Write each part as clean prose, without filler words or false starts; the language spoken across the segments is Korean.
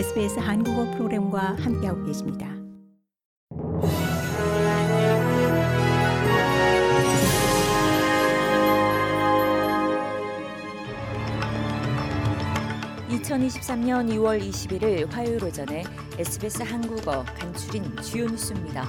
SBS 한국어 프로그램과 함께하고 계십니다. (2023년 2월 21일) 화요일 오전에 SBS 한국어 간추린 주요 뉴스입니다.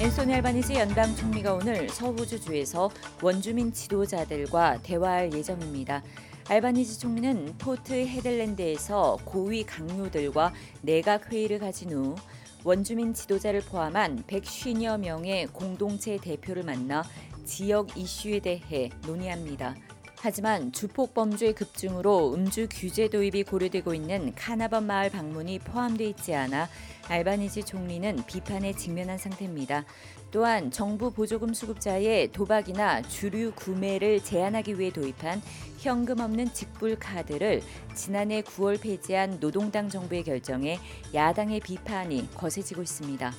앤소니 알바니지 연방 총리가 오늘 서부주주에서 원주민 지도자들과 대화할 예정입니다. 알바니지 총리는 포트 헤델랜드에서 고위 강요들과 내각 회의를 가진 후 원주민 지도자를 포함한 150여 명의 공동체 대표를 만나 지역 이슈에 대해 논의합니다. 하지만 주폭범죄 급증으로 음주 규제 도입이 고려되고 있는 카나범 마을 방문이 포함돼 있지 않아 알바니지 총리는 비판에 직면한 상태입니다. 또한 정부 보조금 수급자의 도박이나 주류 구매를 제한하기 위해 도입한 현금 없는 직불 카드를 지난해 9월 폐지한 노동당 정부의 결정에 야당의 비판이 거세지고 있습니다.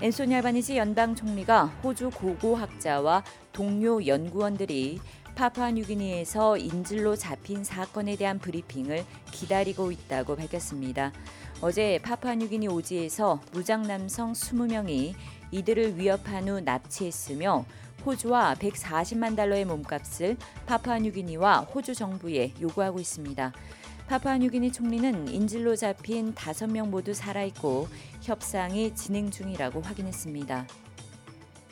앤소니 알바니지 연방 총리가 호주 고고학자와 동료 연구원들이 파푸아뉴기니에서 인질로 잡힌 사건에 대한 브리핑을 기다리고 있다고 밝혔습니다. 어제 파푸아뉴기니 오지에서 무장 남성 20명이 이들을 위협한 후 납치했으며 호주와 140만 달러의 몸값을 파푸아뉴기니와 호주 정부에 요구하고 있습니다. 파푸아뉴기니 총리는 인질로 잡힌 5명 모두 살아있고 협상이 진행 중이라고 확인했습니다.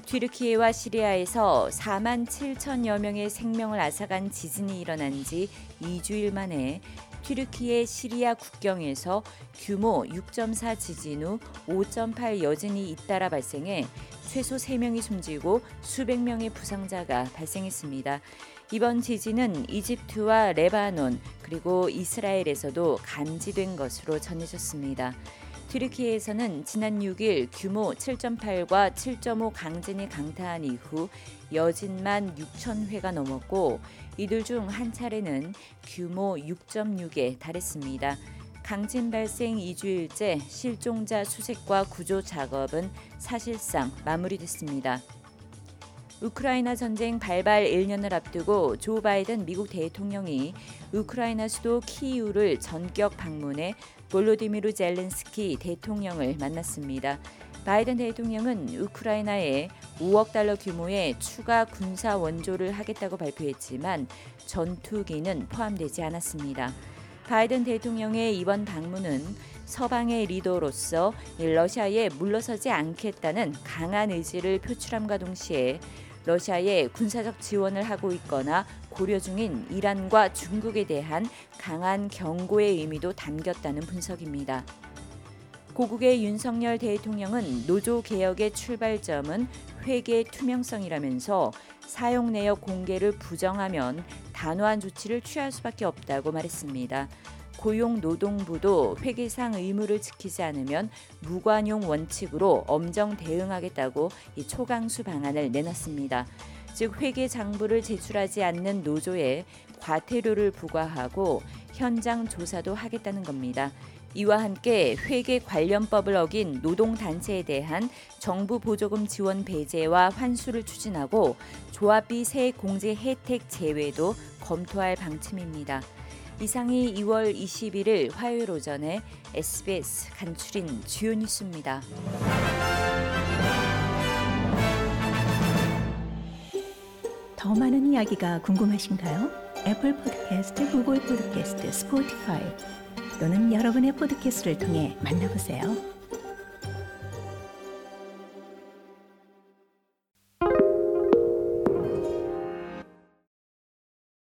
튀르키예와 시리아에서 4만 7천여 명의 생명을 앗아간 지진이 일어난 지 2주일 만에 튀르키예 시리아 국경에서 규모 6.4 지진 후 5.8 여진이 잇따라 발생해 최소 3명이 숨지고 수백 명의 부상자가 발생했습니다. 이번 지진은 이집트와 레바논 그리고 이스라엘에서도 감지된 것으로 전해졌습니다. 튀르키예에서는 지난 6일 규모 7.8과 7.5 강진이 강타한 이후 여진만 6,000회가 넘었고 이들 중 한 차례는 규모 6.6에 달했습니다. 강진 발생 2주일째 실종자 수색과 구조 작업은 사실상 마무리됐습니다. 우크라이나 전쟁 발발 1년을 앞두고 조 바이든 미국 대통령이 우크라이나 수도 키이우를 전격 방문해 볼로디미르 젤렌스키 대통령을 만났습니다. 바이든 대통령은 우크라이나에 5억 달러 규모의 추가 군사 원조를 하겠다고 발표했지만 전투기는 포함되지 않았습니다. 바이든 대통령의 이번 방문은 서방의 리더로서 러시아에 물러서지 않겠다는 강한 의지를 표출함과 동시에 러시아에 군사적 지원을 하고 있거나 고려 중인 이란과 중국에 대한 강한 경고의 의미도 담겼다는 분석입니다. 고국의 윤석열 대통령은 노조 개혁의 출발점은 회계의 투명성이라면서 사용 내역 공개를 부정하면 단호한 조치를 취할 수밖에 없다고 말했습니다. 고용노동부도 회계상 의무를 지키지 않으면 무관용 원칙으로 엄정 대응하겠다고 이 초강수 방안을 내놨습니다. 즉 회계 장부를 제출하지 않는 노조에 과태료를 부과하고 현장 조사도 하겠다는 겁니다. 이와 함께 회계 관련법을 어긴 노동단체에 대한 정부 보조금 지원 배제와 환수를 추진하고 조합비 세액 공제 혜택 제외도 검토할 방침입니다. 이상이 2월 21일 화요일 오전에 SBS 간추린 주요 뉴스입니다. 더 많은 이야기가 궁금하신가요? 애플 팟캐스트, 구글 팟캐스트, 스포티파이 또는 여러분의 팟캐스트를 통해 만나보세요.